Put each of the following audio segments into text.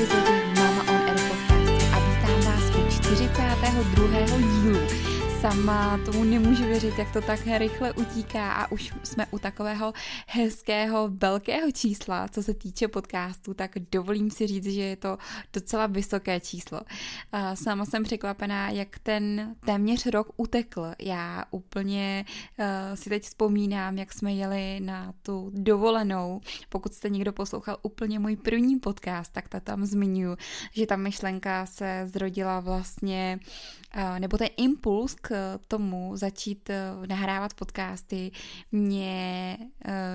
epizodu Mama on Air podcast a vítám vás u 42. dílu. Sama tomu nemůžu věřit, jak to tak rychle utíká a už jsme u takového hezkého velkého čísla, co se týče podcastu, tak dovolím si říct, že je to docela vysoké číslo. Sama jsem překvapená, jak ten téměř rok utekl. Já úplně si teď vzpomínám, jak jsme jeli na tu dovolenou. Pokud jste někdo poslouchal úplně můj první podcast, tak ta tam zmiňuji, že ta myšlenka se zrodila vlastně, nebo ten impuls k tomu začít nahrávat podcasty mě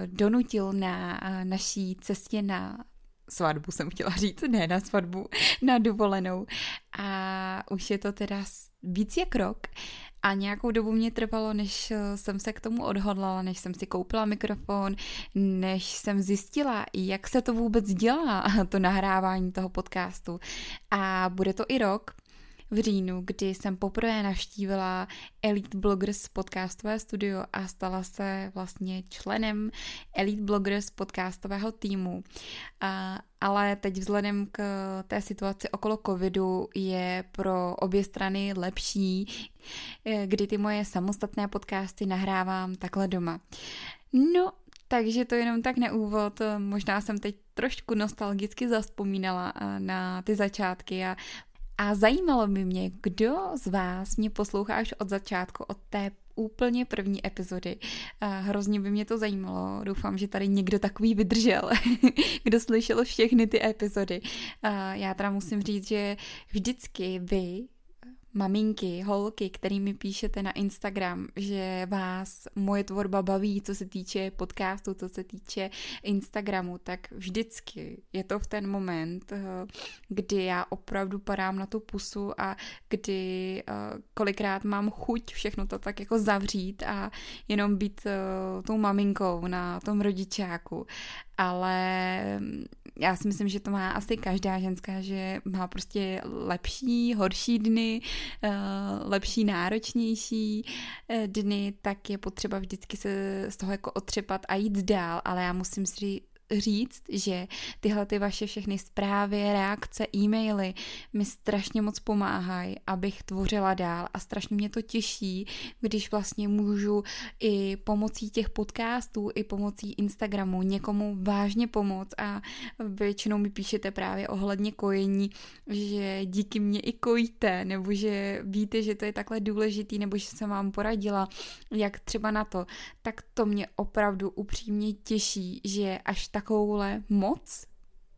donutil na naší cestě na svatbu, jsem chtěla říct, ne na svatbu, na dovolenou. A už je to teda víc jak rok a nějakou dobu mě trvalo, než jsem se k tomu odhodlala, než jsem si koupila mikrofon, než jsem zjistila, jak se to vůbec dělá, to nahrávání toho podcastu. A bude to i rok v říjnu, kdy jsem poprvé navštívila Elite Bloggers podcastové studio a stala se vlastně členem Elite Bloggers podcastového týmu. Ale teď vzhledem k té situaci okolo covidu je pro obě strany lepší, kdy ty moje samostatné podcasty nahrávám takhle doma. No, takže to jenom tak na úvod, možná jsem teď trošku nostalgicky zavzpomínala na ty začátky a zajímalo by mě, kdo z vás mě poslouchá už od začátku, od té úplně první epizody. Hrozně by mě to zajímalo. Doufám, že tady někdo takový vydržel, kdo slyšel všechny ty epizody. Já teda musím říct, že vždycky vy, maminky, holky, který mi píšete na Instagram, že vás moje tvorba baví, co se týče podcastu, co se týče Instagramu, tak vždycky je to v ten moment, kdy já opravdu padám na tu pusu a kdy kolikrát mám chuť všechno to tak jako zavřít a jenom být tou maminkou na tom rodičáku. Ale já si myslím, že to má asi každá ženská, že má prostě lepší, horší dny, lepší, náročnější dny, tak je potřeba vždycky se z toho jako otřepat a jít dál, ale já musím si říct, že tyhle ty vaše všechny zprávy, reakce, e-maily mi strašně moc pomáhají, abych tvořila dál a strašně mě to těší, když vlastně můžu i pomocí těch podcastů, i pomocí Instagramu někomu vážně pomoct a většinou mi píšete právě ohledně kojení, že díky mně i kojíte, nebo že víte, že to je takhle důležitý, nebo že jsem vám poradila, jak třeba na to, tak to mě opravdu upřímně těší, že až takovouhle moc,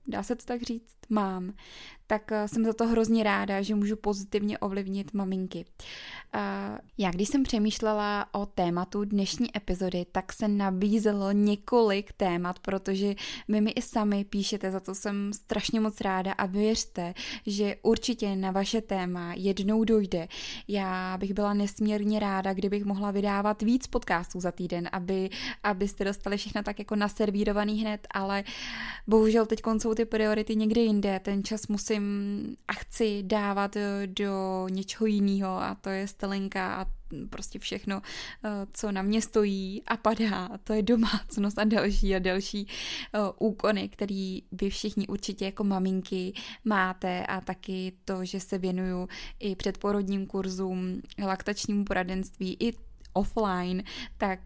dá se to tak říct, mám, tak jsem za to hrozně ráda, že můžu pozitivně ovlivnit maminky. Já když jsem přemýšlela o tématu dnešní epizody, tak se nabízelo několik témat, protože vy mi i sami píšete, za to jsem strašně moc ráda a věřte, že určitě na vaše téma jednou dojde. Já bych byla nesmírně ráda, kdybych mohla vydávat víc podcastů za týden, abyste dostali všechno tak jako naservírovaný hned, ale bohužel teď jsou ty priority někde jinde, ten čas musím a chci dávat do něčeho jiného a to je Stelenka a prostě všechno, co na mě stojí a padá, to je domácnost a další úkony, který vy všichni určitě jako maminky máte a taky to, že se věnuju i předporodním kurzům, laktačnímu poradenství i offline, tak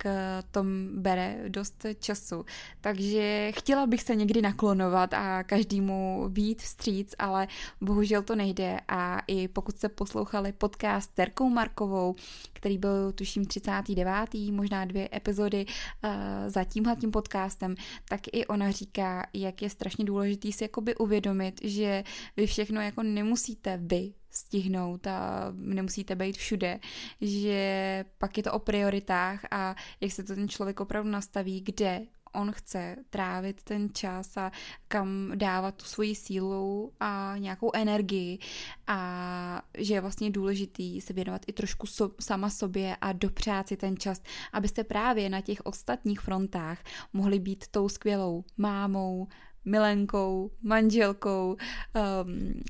to bere dost času. Takže chtěla bych se někdy naklonovat a každému vyjít vstříc, ale bohužel to nejde a i pokud jste poslouchali podcast s Terkou Markovou, který byl tuším 39. možná 2 epizody za tímhletím podcastem, tak i ona říká, jak je strašně důležitý si jakoby uvědomit, že vy všechno jako nemusíte vy stihnout a nemusíte být všude, že pak je to o prioritách a jak se to ten člověk opravdu nastaví, kde on chce trávit ten čas a kam dávat tu svoji sílu a nějakou energii a že je vlastně důležitý se věnovat i trošku sama sobě a dopřát si ten čas, abyste právě na těch ostatních frontách mohli být tou skvělou mámou, milenkou, manželkou,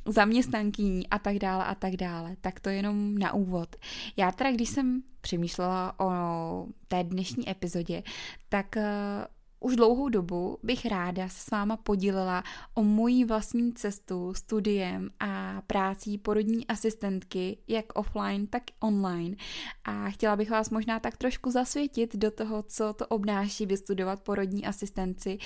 zaměstnankyní a tak dále a tak dále. Tak to jenom na úvod. Já teda, když jsem přemýšlela o té dnešní epizodě, tak Už dlouhou dobu bych ráda se s váma podílela o mojí vlastní cestu, studiem a prácí porodní asistentky, jak offline, tak online. A chtěla bych vás možná tak trošku zasvětit do toho, co to obnáší vystudovat porodní asistenci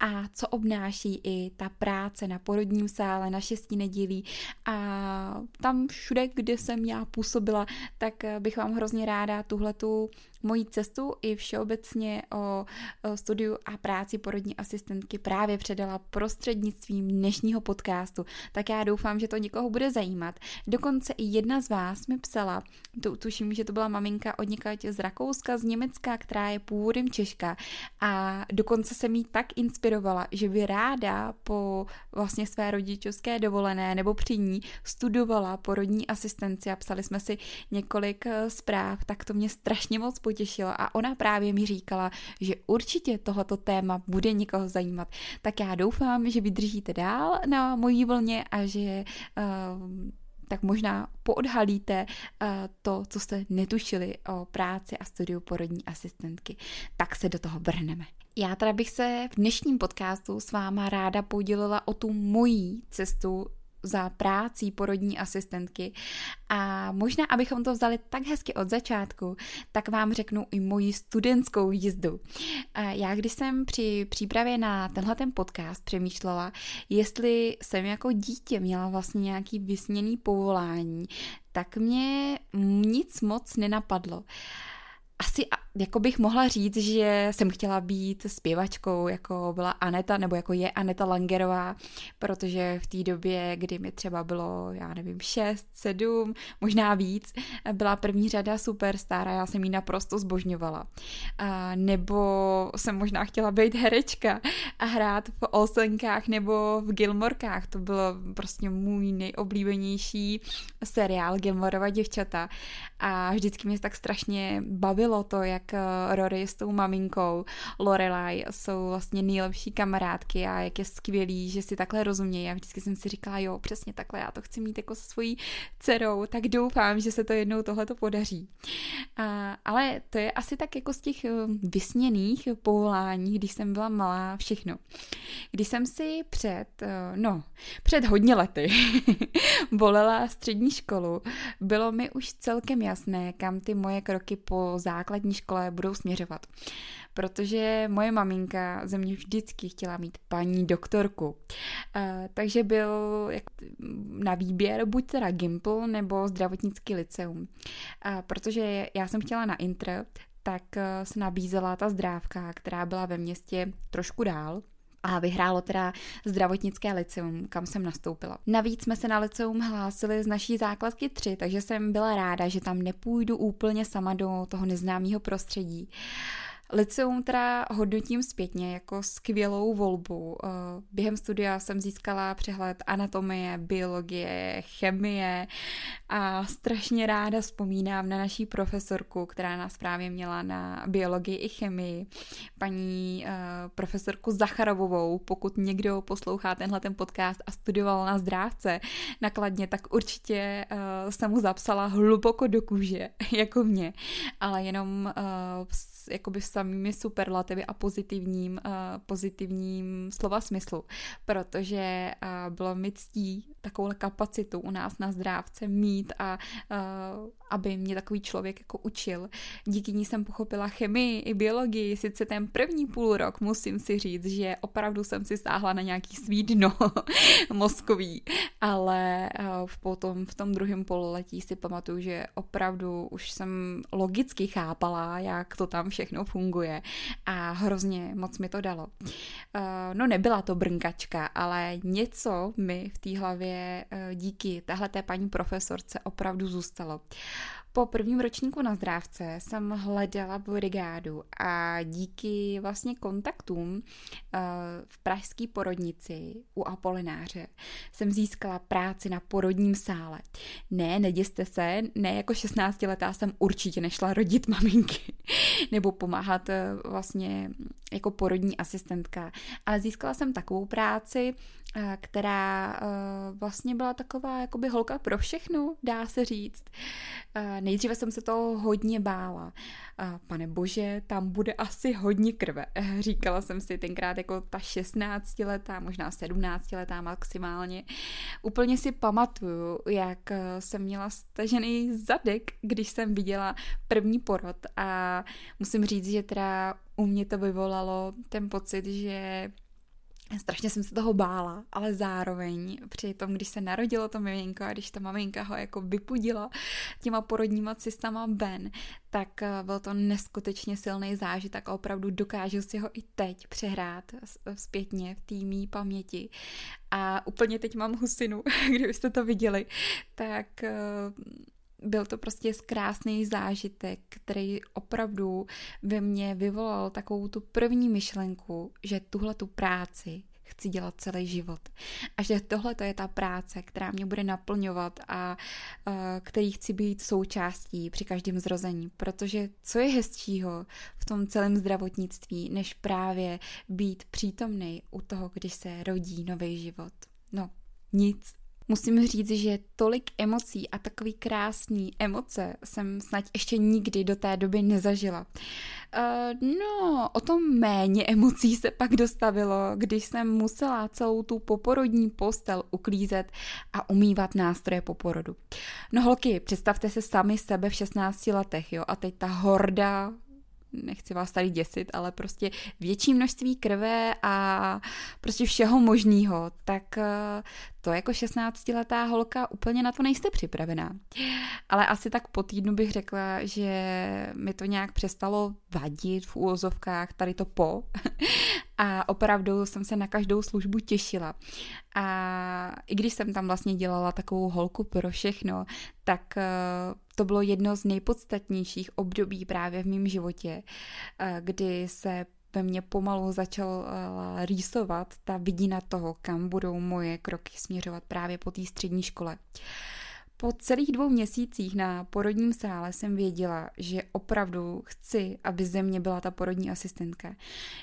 a co obnáší i ta práce na porodním sále, na 6 nedělí a tam všude, kde jsem já působila, tak bych vám hrozně ráda tuhletu mojí cestu i všeobecně o studiu a práci porodní asistentky právě předala prostřednictvím dnešního podcastu. Tak já doufám, že to někoho bude zajímat. Dokonce i jedna z vás mi psala, tuším, že to byla maminka odněkud z Rakouska, z Německa, která je původem Češka a dokonce se mi tak inspirovala, že by ráda po vlastně své rodičovské dovolené nebo při ní studovala porodní asistenci a psali jsme si několik zpráv, tak to mě strašně moc potěšilo a ona právě mi říkala, že určitě tohleto téma bude někoho zajímat. Tak já doufám, že vydržíte dál na mojí vlně a že tak možná poodhalíte to, co jste netušili o práci a studiu porodní asistentky. Tak se do toho brhneme. Já teda bych se v dnešním podcastu s váma ráda podělila o tu mojí cestu za práci porodní asistentky a možná, abychom to vzali tak hezky od začátku, tak vám řeknu i moji studentskou jízdu. Já když jsem při přípravě na tenhleten podcast přemýšlela, jestli jsem jako dítě měla vlastně nějaký vysněný povolání, tak mě nic moc nenapadlo. Asi jako bych mohla říct, že jsem chtěla být zpěvačkou, jako byla Aneta, nebo jako je Aneta Langerová, protože v té době, kdy mi třeba bylo, já nevím, 6, 7, možná víc, byla první řada Superstar a já jsem ji naprosto zbožňovala. Nebo jsem možná chtěla být herečka a hrát v Olsenkách nebo v Gilmorkách, to bylo prostě můj nejoblíbenější seriál Gilmorova děvčata a vždycky mě tak strašně bavilo to, jak Rory s tou maminkou Lorelai jsou vlastně nejlepší kamarádky a jak je skvělý, že si takhle rozumějí a vždycky jsem si říkala, jo, přesně takhle, já to chci mít jako se svojí dcerou, tak doufám, že se to jednou tohleto podaří. Ale to je asi tak jako z těch vysněných povolání, když jsem byla malá, všechno. Když jsem si před hodně lety volela střední školu, bylo mi už celkem jasné, kam ty moje kroky po základní škole budou směřovat. Protože moje maminka ze mě vždycky chtěla mít paní doktorku. Takže byl na výběr buď teda Gimpl nebo zdravotnický liceum. Protože já jsem chtěla na intr, tak se nabízela ta zdrávka, která byla ve městě trošku dál. A vyhrálo teda zdravotnické liceum, kam jsem nastoupila. Navíc jsme se na liceum hlásili z naší základky 3, takže jsem byla ráda, že tam nepůjdu úplně sama do toho neznámého prostředí. Liceum teda hodnotím zpětně jako skvělou volbu. Během studia jsem získala přehled anatomie, biologie, chemie a strašně ráda vzpomínám na naší profesorku, která nás právě měla na biologii i chemii, paní profesorku Zacharovovou. Pokud někdo poslouchá tenhleten podcast a studoval na zdrávce nakladně, tak určitě jsem mu zapsala hluboko do kůže, jako mě, ale jenom jakoby samými superlativy a pozitivním slova smyslu, protože bylo mi ctí takovou kapacitu u nás na zdrávce mít a aby mě takový člověk jako učil. Díky ní jsem pochopila chemii i biologii, sice ten první půl rok musím si říct, že opravdu jsem si sáhla na nějaký svý dno mozkový, ale potom v tom druhém pololetí si pamatuju, že opravdu už jsem logicky chápala, jak to tam všechno funguje a hrozně moc mi to dalo. Nebyla to brnkačka, ale něco mi v té hlavě díky téhleté paní profesorce opravdu zůstalo. Po prvním ročníku na zdrávce jsem hledala brigádu a díky vlastně kontaktům v pražské porodnici u Apollináře jsem získala práci na porodním sále. Ne, neděste se, ne jako 16letá jsem určitě nešla rodit maminky nebo pomáhat vlastně jako porodní asistentka, ale získala jsem takovou práci, která vlastně byla taková jakoby holka pro všechno, dá se říct. Nejdříve jsem se toho hodně bála. Pane bože, tam bude asi hodně krve. Říkala jsem si tenkrát jako ta 16letá, možná 17letá maximálně. Úplně si pamatuju, jak jsem měla stažený zadek, když jsem viděla první porod, a musím říct, že teda u mě to vyvolalo ten pocit, že strašně jsem se toho bála, ale zároveň při tom, když se narodilo to miminko a když ta maminka ho jako vypudila těma porodníma cystama ven, tak byl to neskutečně silný zážitek a opravdu dokážu si ho i teď přehrát zpětně v té mý paměti. A úplně teď mám husinu, kdybyste to viděli, tak byl to prostě krásný zážitek, který opravdu ve mně vyvolal takovou tu první myšlenku, že tuhle tu práci chci dělat celý život. A že tohle to je ta práce, která mě bude naplňovat a který chci být součástí při každém zrození. Protože co je hezčího v tom celém zdravotnictví, než právě být přítomnej u toho, když se rodí nový život. No, nic. Musím říct, že tolik emocí a takový krásný emoce jsem snad ještě nikdy do té doby nezažila. No, o tom méně emocí se pak dostavilo, když jsem musela celou tu poporodní postel uklízet a umývat nástroje po porodu. No holky, představte se sami sebe v 16 letech, jo, a teď ta horda, nechci vás tady děsit, ale prostě větší množství krve a prostě všeho možného, tak to jako 16letá holka úplně na to nejste připravená. Ale asi tak po týdnu bych řekla, že mi to nějak přestalo vadit v úvozovkách, tady to po. A opravdu jsem se na každou službu těšila. A i když jsem tam vlastně dělala takovou holku pro všechno, tak to bylo jedno z nejpodstatnějších období právě v mém životě, kdy se ve mně pomalu začala rýsovat ta vidina toho, kam budou moje kroky směřovat právě po té střední škole. Po celých 2 měsících na porodním sále jsem věděla, že opravdu chci, aby ze mě byla ta porodní asistentka.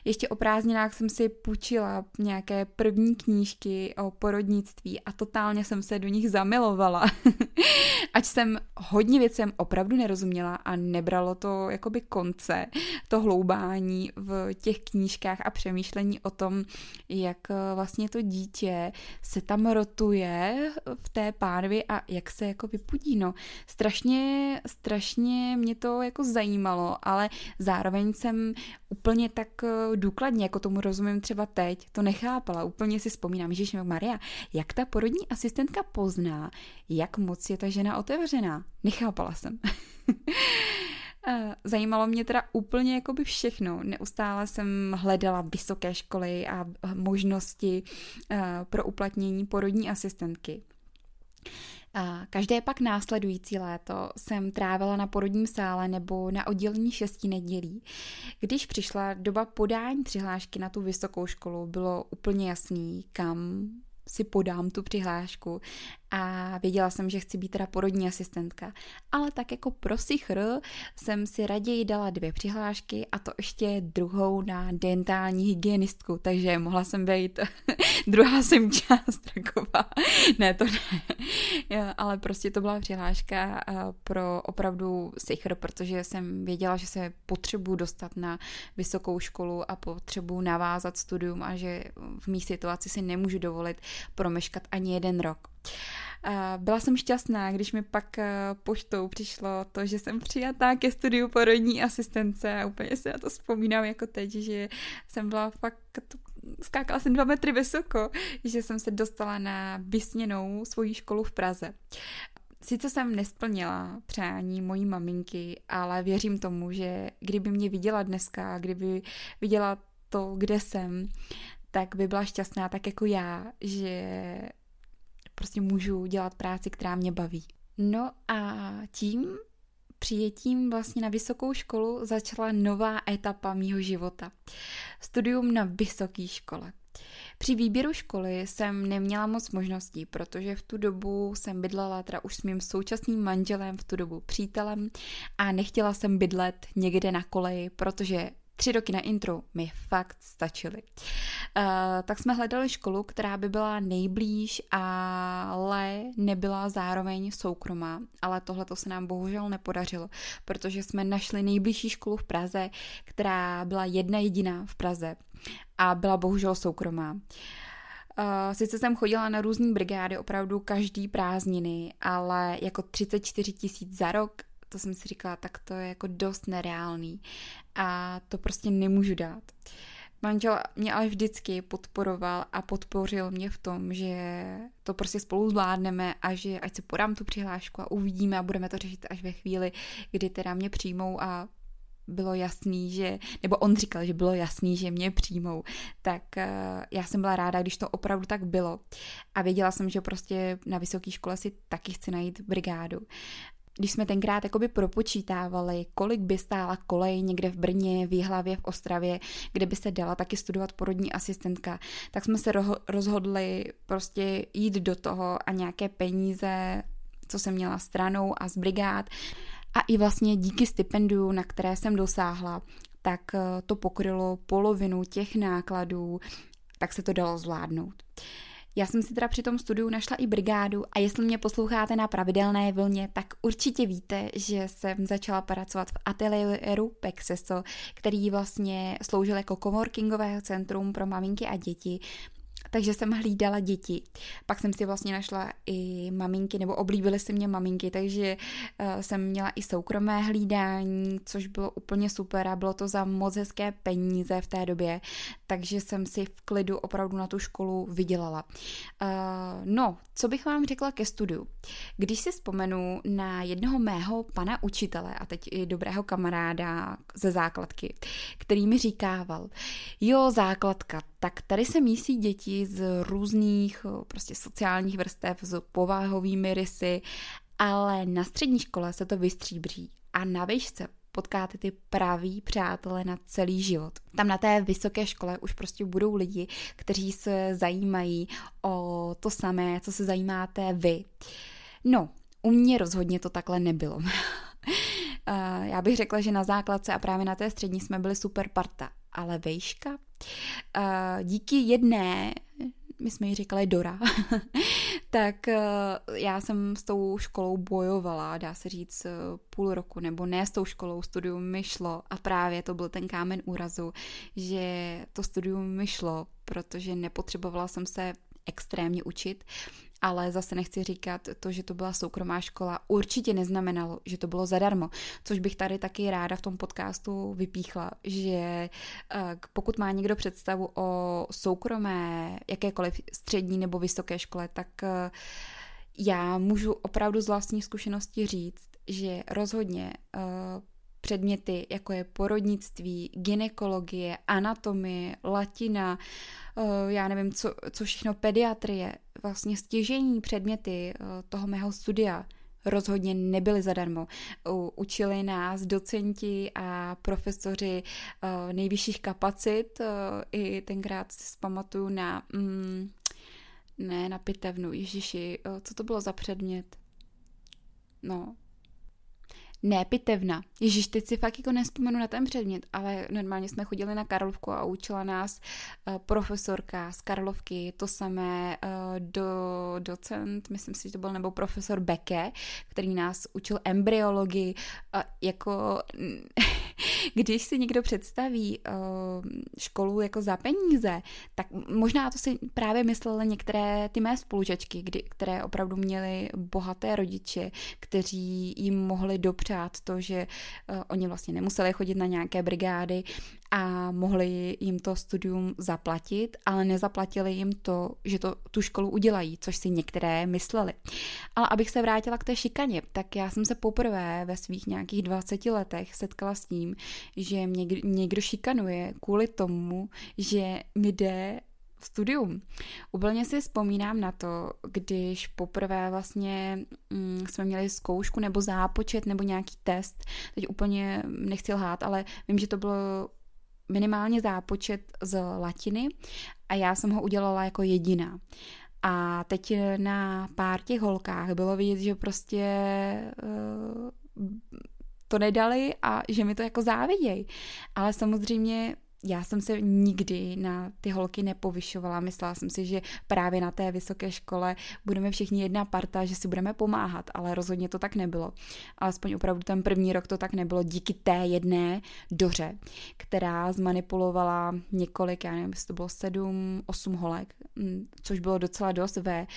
Ještě o prázdninách jsem si půjčila nějaké první knížky o porodnictví a totálně jsem se do nich zamilovala. Ač jsem hodně věcem opravdu nerozuměla a nebralo to jakoby konce, to hloubání v těch knížkách a přemýšlení o tom, jak vlastně to dítě se tam rotuje v té pánvi a jak se jako vypudí, no. Strašně mě to jako zajímalo, ale zároveň jsem úplně tak důkladně, jako tomu rozumím třeba teď, to nechápala. Úplně si vzpomínám, Ježišmarja, jak ta porodní asistentka pozná, jak moc je ta žena otevřená. Nechápala jsem. Zajímalo mě teda úplně jakoby všechno. Neustále jsem hledala vysoké školy a možnosti pro uplatnění porodní asistentky. Každé pak následující léto jsem trávila na porodním sále nebo na oddělení 6 nedělí. Když přišla doba podání přihlášky na tu vysokou školu, bylo úplně jasný, kam si podám tu přihlášku, a věděla jsem, že chci být teda porodní asistentka. Ale tak jako pro sichr jsem si raději dala 2 přihlášky, a to ještě 2 na dentální hygienistku, takže mohla jsem být druhá součást taková. Ne, to ne. Já, ale prostě to byla přihláška pro opravdu sichr, protože jsem věděla, že se potřebuju dostat na vysokou školu a potřebuju navázat studium a že v mý situaci si nemůžu dovolit promeškat ani 1 rok. Byla jsem šťastná, když mi pak poštou přišlo to, že jsem přijatá ke studiu porodní asistence, a úplně se na to vzpomínám jako teď, že jsem byla fakt, skákala jsem 2 metry vysoko, že jsem se dostala na vysněnou svoji školu v Praze. Sice jsem nesplnila přání mojí maminky, ale věřím tomu, že kdyby mě viděla dneska, kdyby viděla to, kde jsem, tak by byla šťastná tak jako já, že prostě můžu dělat práci, která mě baví. No a tím přijetím vlastně na vysokou školu začala nová etapa mýho života. Studium na vysoké škole. Při výběru školy jsem neměla moc možností, protože v tu dobu jsem bydlela teda už s mým současným manželem, v tu dobu přítelem, a nechtěla jsem bydlet někde na koleji, protože 3 roky na intru mi fakt stačily. Tak jsme hledali školu, která by byla nejblíž, ale nebyla zároveň soukromá. Ale tohleto se nám bohužel nepodařilo, protože jsme našli nejbližší školu v Praze, která byla jedna jediná v Praze a byla bohužel soukromá. Sice jsem chodila na různý brigády opravdu každý prázdniny, ale jako 34 000 za rok, to jsem si říkala, tak to je jako dost nereálný a to prostě nemůžu dát. Manžel mě ale vždycky podporoval a podpořil mě v tom, že to prostě spolu zvládneme a že ať si podám tu přihlášku a uvidíme a budeme to řešit až ve chvíli, kdy teda mě přijmou a bylo jasný, že, nebo on říkal, že bylo jasný, že mě přijmou, tak já jsem byla ráda, když to opravdu tak bylo a věděla jsem, že prostě na vysoké škole si taky chci najít brigádu. Když jsme tenkrát jakoby propočítávali, kolik by stála kolej někde v Brně, v Jihlavě, v Ostravě, kde by se dala taky studovat porodní asistentka, tak jsme se rozhodli prostě jít do toho a nějaké peníze, co jsem měla stranou a z brigád, a i vlastně díky stipendiu, na které jsem dosáhla, tak to pokrylo polovinu těch nákladů, tak se to dalo zvládnout. Já jsem si teda při tom studiu našla i brigádu a jestli mě posloucháte na pravidelné vlně, tak určitě víte, že jsem začala pracovat v ateliéru Pexeso, který vlastně sloužil jako coworkingové centrum pro maminky a děti. Takže jsem hlídala děti. Pak jsem si vlastně našla i maminky, nebo oblíbily se mě maminky, takže jsem měla i soukromé hlídání, což bylo úplně super a bylo to za moc hezké peníze v té době, takže jsem si v klidu opravdu na tu školu vydělala. Co bych vám řekla ke studiu? Když si vzpomenu na jednoho mého pana učitele a teď i dobrého kamaráda ze základky, který mi říkával, jo, základka, tak tady se mísí děti z různých prostě sociálních vrstev, s povahovými rysy, ale na střední škole se to vystříbří a na výšce potkáte ty pravý přátelé na celý život. Tam na té vysoké škole už prostě budou lidi, kteří se zajímají o to samé, co se zajímáte vy. No, u mě rozhodně to takhle nebylo. Já bych řekla, že na základce a právě na té střední jsme byli super parta, ale vejška? Díky jedné, my jsme ji říkali Dora, tak já jsem s tou školou bojovala, dá se říct půl roku, nebo ne s tou školou, studium mi šlo a právě to byl ten kámen úrazu, že to studium mi šlo, protože nepotřebovala jsem se extrémně učit, ale zase nechci říkat to, že to byla soukromá škola, určitě neznamenalo, že to bylo zadarmo, což bych tady taky ráda v tom podcastu vypíchla, že pokud má někdo představu o soukromé, jakékoliv střední nebo vysoké škole, tak já můžu opravdu z vlastní zkušenosti říct, že rozhodně předměty, jako je porodnictví, gynekologie, anatomie, latina, já nevím, co všechno, pediatrie, vlastně stěžejní předměty toho mého studia rozhodně nebyly zadarmo. Učili nás docenti a profesoři nejvyšších kapacit, i tenkrát si pamatuju na, na pitevnu, ježiši, co to bylo za předmět? Ne, pitevna. Ježiš, teď si fakt jako nespomenu na ten předmět, ale normálně jsme chodili na Karlovku a učila nás profesorka z Karlovky, to samé docent, myslím si, že to byl, nebo profesor Beke, který nás učil embryologii, jako... Když si někdo představí školu jako za peníze, tak možná to si právě myslely některé ty mé spolužačky, které opravdu měly bohaté rodiče, kteří jim mohli dopřát to, že oni vlastně nemuseli chodit na nějaké brigády a mohli jim to studium zaplatit, ale nezaplatili jim to, že tu školu udělají, což si některé mysleli. Ale abych se vrátila k té šikaně, tak já jsem se poprvé ve svých nějakých 20 letech setkala s tím, že mě někdo šikanuje kvůli tomu, že mi jde studium. Úplně si vzpomínám na to, když poprvé vlastně jsme měli zkoušku nebo zápočet nebo nějaký test, teď úplně nechci lhát, ale vím, že to bylo minimálně zápočet z latiny a já jsem ho udělala jako jediná. A teď na pár těch holkách bylo vidět, že prostě to nedali a že mi to jako závidějí. Ale samozřejmě já jsem se nikdy na ty holky nepovyšovala. Myslela jsem si, že právě na té vysoké škole budeme všichni jedna parta, že si budeme pomáhat, ale rozhodně to tak nebylo. Alespoň opravdu ten první rok to tak nebylo díky té jedné Doře, která zmanipulovala několik, já nevím, jestli to bylo 7, 8 holek, což bylo docela dost ve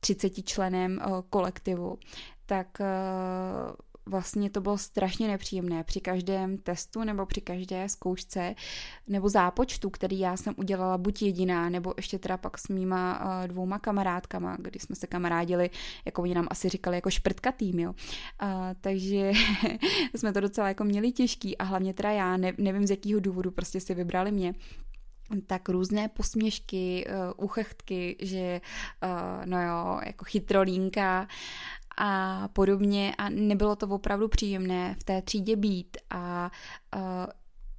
30 členem kolektivu. Tak vlastně to bylo strašně nepříjemné. Při každém testu nebo při každé zkoušce nebo zápočtu, který já jsem udělala buď jediná, nebo ještě teda pak s mýma 2 kamarádkama, kdy jsme se kamarádili, jako oni nám asi říkali, jako šprtka tým, jo. Takže jsme to docela jako měli těžký a hlavně teda já, nevím z jakého důvodu, prostě si vybrali mě. Tak různé posměšky, uchechtky, že no jo, jako chytrolínka a podobně, a nebylo to opravdu příjemné v té třídě být a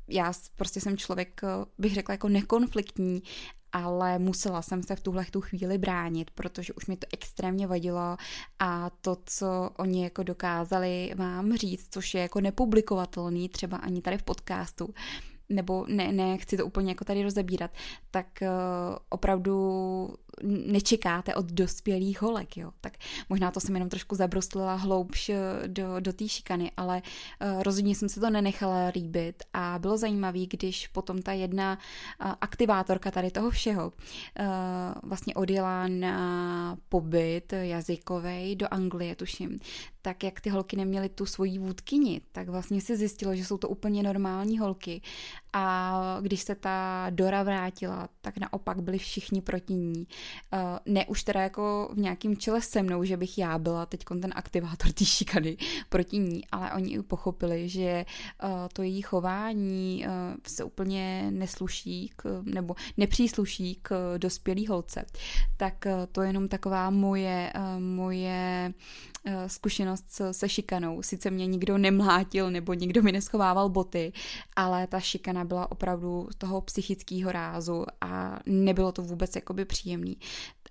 já prostě jsem člověk, bych řekla, jako nekonfliktní, ale musela jsem se v tuhle tu chvíli bránit, protože už mi to extrémně vadilo a to, co oni jako dokázali vám říct, což je jako nepublikovatelný třeba ani tady v podcastu, nebo ne, chci to úplně jako tady rozebírat, tak opravdu nečekáte od dospělých holek, jo. Tak možná to jsem jenom trošku zabruslila hloubš do té šikany, ale rozhodně jsem se to nenechala líbit a bylo zajímavý, když potom ta jedna aktivátorka tady toho všeho vlastně odjela na pobyt jazykovej do Anglie, tuším. Tak jak ty holky neměly tu svoji vůdkyni, tak vlastně se zjistilo, že jsou to úplně normální holky. A když se ta Dora vrátila, tak naopak byli všichni proti ní. Ne už teda jako v nějakém čele se mnou, že bych já byla teďkon ten aktivátor té šikany proti ní, ale oni pochopili, že to její chování se úplně nesluší nebo nepřísluší k dospělý holce. Tak to je jenom taková moje zkušenost se šikanou. Sice mě nikdo nemlátil nebo nikdo mi neschovával boty, ale ta šikana byla opravdu toho psychického rázu a nebylo to vůbec jakoby příjemný.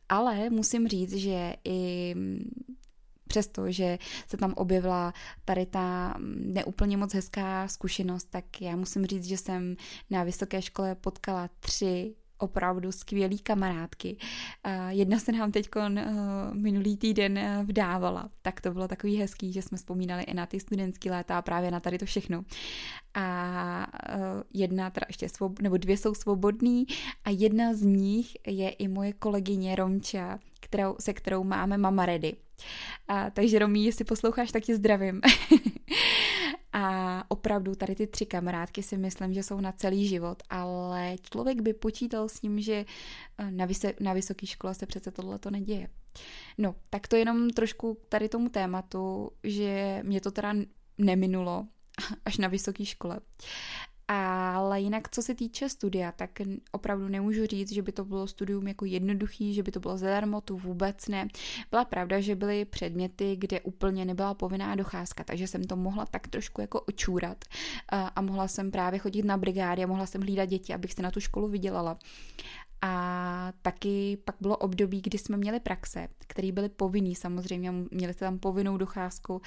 Ale musím říct, že i přesto, že se tam objevila tady ta neúplně moc hezká zkušenost, tak já musím říct, že jsem na vysoké škole potkala 3 opravdu skvělý kamarádky. Jedna se nám teď minulý týden vdávala. Tak to bylo takový hezký, že jsme vzpomínali i na ty studentský léta a právě na tady to všechno. A jedna, teda ještě nebo 2 jsou svobodný a jedna z nich je i moje kolegyně Romča, se kterou máme Mama Ready. Takže Romí, jestli posloucháš, tak tě zdravím. A opravdu tady ty 3 kamarádky si myslím, že jsou na celý život, ale člověk by počítal s tím, že na vysoké škole se přece tohleto neděje. No, tak to jenom trošku tady tomu tématu, že mě to teda neminulo až na vysoké škole. Ale jinak, co se týče studia, tak opravdu nemůžu říct, že by to bylo studium jako jednoduchý, že by to bylo zadarmo, to vůbec ne. Byla pravda, že byly předměty, kde úplně nebyla povinná docházka, takže jsem to mohla tak trošku jako očůrat a mohla jsem právě chodit na brigády a mohla jsem hlídat děti, abych se na tu školu vydělala. A taky pak bylo období, kdy jsme měli praxe, které byly povinný samozřejmě, měli tam povinnou docházku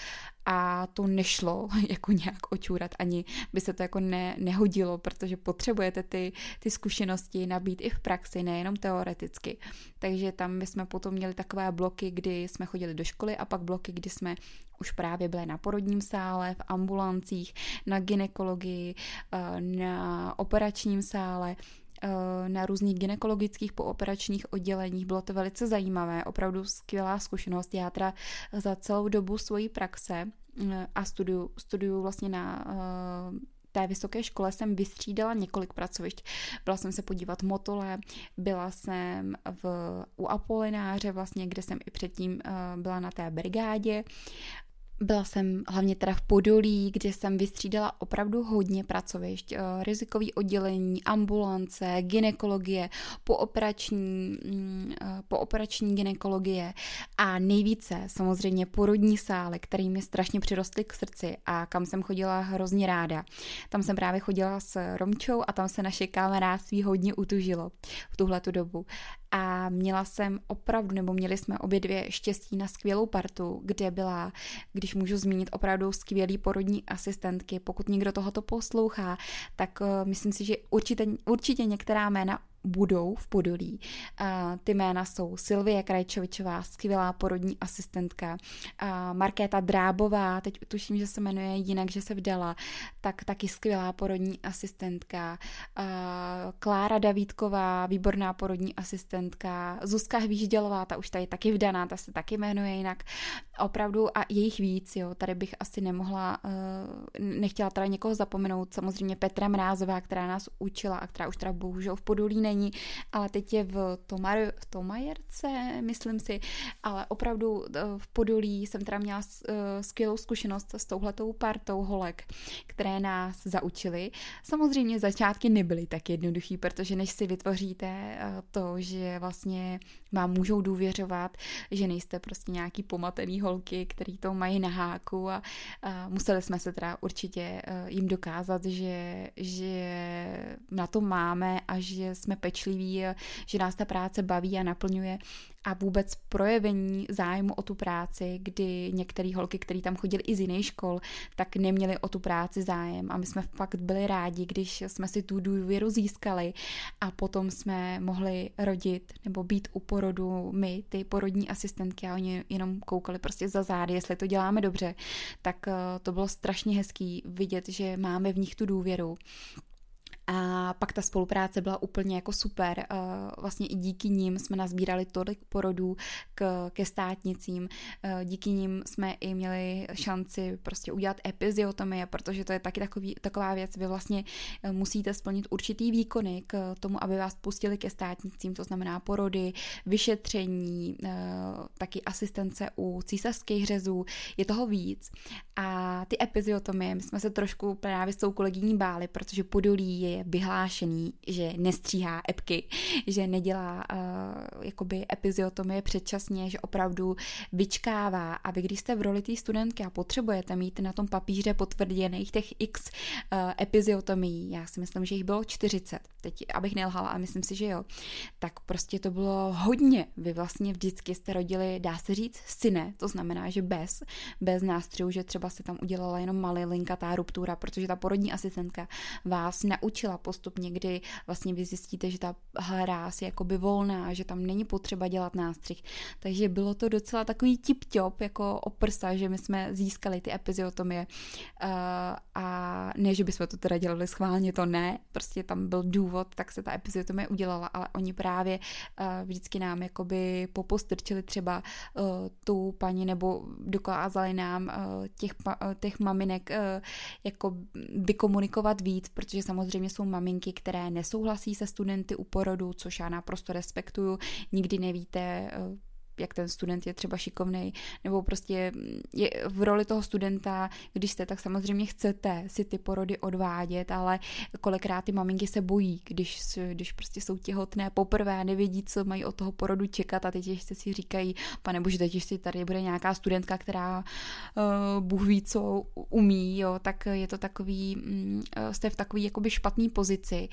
a to nešlo jako nějak očůrat, ani by se to jako nehodilo, protože potřebujete ty zkušenosti nabít i v praxi, nejenom teoreticky. Takže tam jsme potom měli takové bloky, kdy jsme chodili do školy a pak bloky, kdy jsme už právě byli na porodním sále, v ambulancích, na gynekologii, na operačním sále, na různých gynekologických pooperačních odděleních. Bylo to velice zajímavé, opravdu skvělá zkušenost. Já teda za celou dobu svojí praxe a studiu vlastně na té vysoké škole jsem vystřídala několik pracovišť. Byla jsem se podívat v Motole, byla jsem u Apollináře vlastně, kde jsem i předtím byla na té brigádě. Byla jsem hlavně teda v Podolí, kde jsem vystřídala opravdu hodně pracovišť. Rizikový oddělení, ambulance, gynekologie, pooperační gynekologie a nejvíce samozřejmě porodní sály, které mi strašně přirostly k srdci a kam jsem chodila hrozně ráda. Tam jsem právě chodila s Romčou a tam se naše kamarádství hodně utužilo v tuhletu dobu. a měla jsem opravdu, nebo měli jsme obě dvě štěstí na skvělou partu, kde byla, když můžu zmínit, opravdu skvělý porodní asistentky. Pokud někdo tohoto poslouchá, tak myslím si, že určitě některá jména budou v Podolí. Ty jména jsou Sylvie Krajčovičová, skvělá porodní asistentka, Markéta Drábová, teď tuším, že se jmenuje jinak, že se vdala, tak taky skvělá porodní asistentka, Klára Davídková, výborná porodní asistentka, Zuzka Hvíždělová, ta už tady taky vdaná, ta se taky jmenuje jinak. Opravdu a jejich víc, jo, tady bych asi nechtěla teda někoho zapomenout, samozřejmě Petra Mrázová, která nás učila a která už teda bohužel v Podolí není, ale teď je v Tomajerce, myslím si, ale opravdu v Podolí jsem teda měla skvělou zkušenost s touhletou partou holek, které nás zaučily. Samozřejmě začátky nebyly tak jednoduchý, protože než si vytvoříte to, že vlastně vám můžou důvěřovat, že nejste prostě nějaký pomatený holky, který to mají na háku a museli jsme se teda určitě jim dokázat, že na to máme a že jsme pečliví, že nás ta práce baví a naplňuje a vůbec projevení zájmu o tu práci, kdy některé holky, které tam chodily i z jiných škol, tak neměly o tu práci zájem a my jsme fakt byli rádi, když jsme si tu důvěru získali a potom jsme mohli rodit nebo být u porodu my, ty porodní asistentky a oni jenom koukali prostě za zády, jestli to děláme dobře, tak to bylo strašně hezký vidět, že máme v nich tu důvěru. A pak ta spolupráce byla úplně jako super, vlastně i díky nim jsme nazbírali tolik porodů ke státnicím, díky nim jsme i měli šanci prostě udělat epiziotomie, protože to je taky taková věc, vy vlastně musíte splnit určitý výkony k tomu, aby vás pustili ke státnicím, to znamená porody, vyšetření, taky asistence u císařských řezů, je toho víc. A ty epiziotomie, my jsme se trošku právě s tou kolegyní báli, protože Podolí je vyhlášený, že nestříhá epky, že nedělá jakoby epiziotomie předčasně, že opravdu vyčkává a vy, když jste v roli té studentky a potřebujete mít na tom papíře potvrděných těch x epiziotomií, já si myslím, že jich bylo 40, teď abych nelhala a myslím si, že jo, tak prostě to bylo hodně. Vy vlastně vždycky jste rodili, dá se říct, syne, to znamená, že bez nástřihu, že třeba se tam udělala jenom malilinka ta ruptura, protože ta porodní asistentka vás naučila postupně, kdy vlastně vy zjistíte, že ta hráz je jakoby volná, že tam není potřeba dělat nástřih. Takže bylo to docela takový tip-top, jako o prsa, že my jsme získali ty epiziotomie a ne, že bychom to teda dělali schválně, to ne, prostě tam byl důvod, tak se ta epiziotomie udělala, ale oni právě vždycky nám jakoby popostrčili třeba tu paní, nebo dokázali nám těch maminek jako vykomunikovat víc, protože samozřejmě jsou maminky, které nesouhlasí se studenty u porodu, což já naprosto respektuju, nikdy nevíte, jak ten student je třeba šikovnej, nebo prostě je v roli toho studenta, když jste, tak samozřejmě chcete si ty porody odvádět, ale kolikrát ty maminky se bojí, když prostě jsou těhotné poprvé, nevědí, co mají od toho porodu čekat a teď ještě si říkají, panebože, teď ještě tady bude nějaká studentka, která Bůh ví, co umí, jo, tak je to takový, jste v takový jakoby špatný pozici,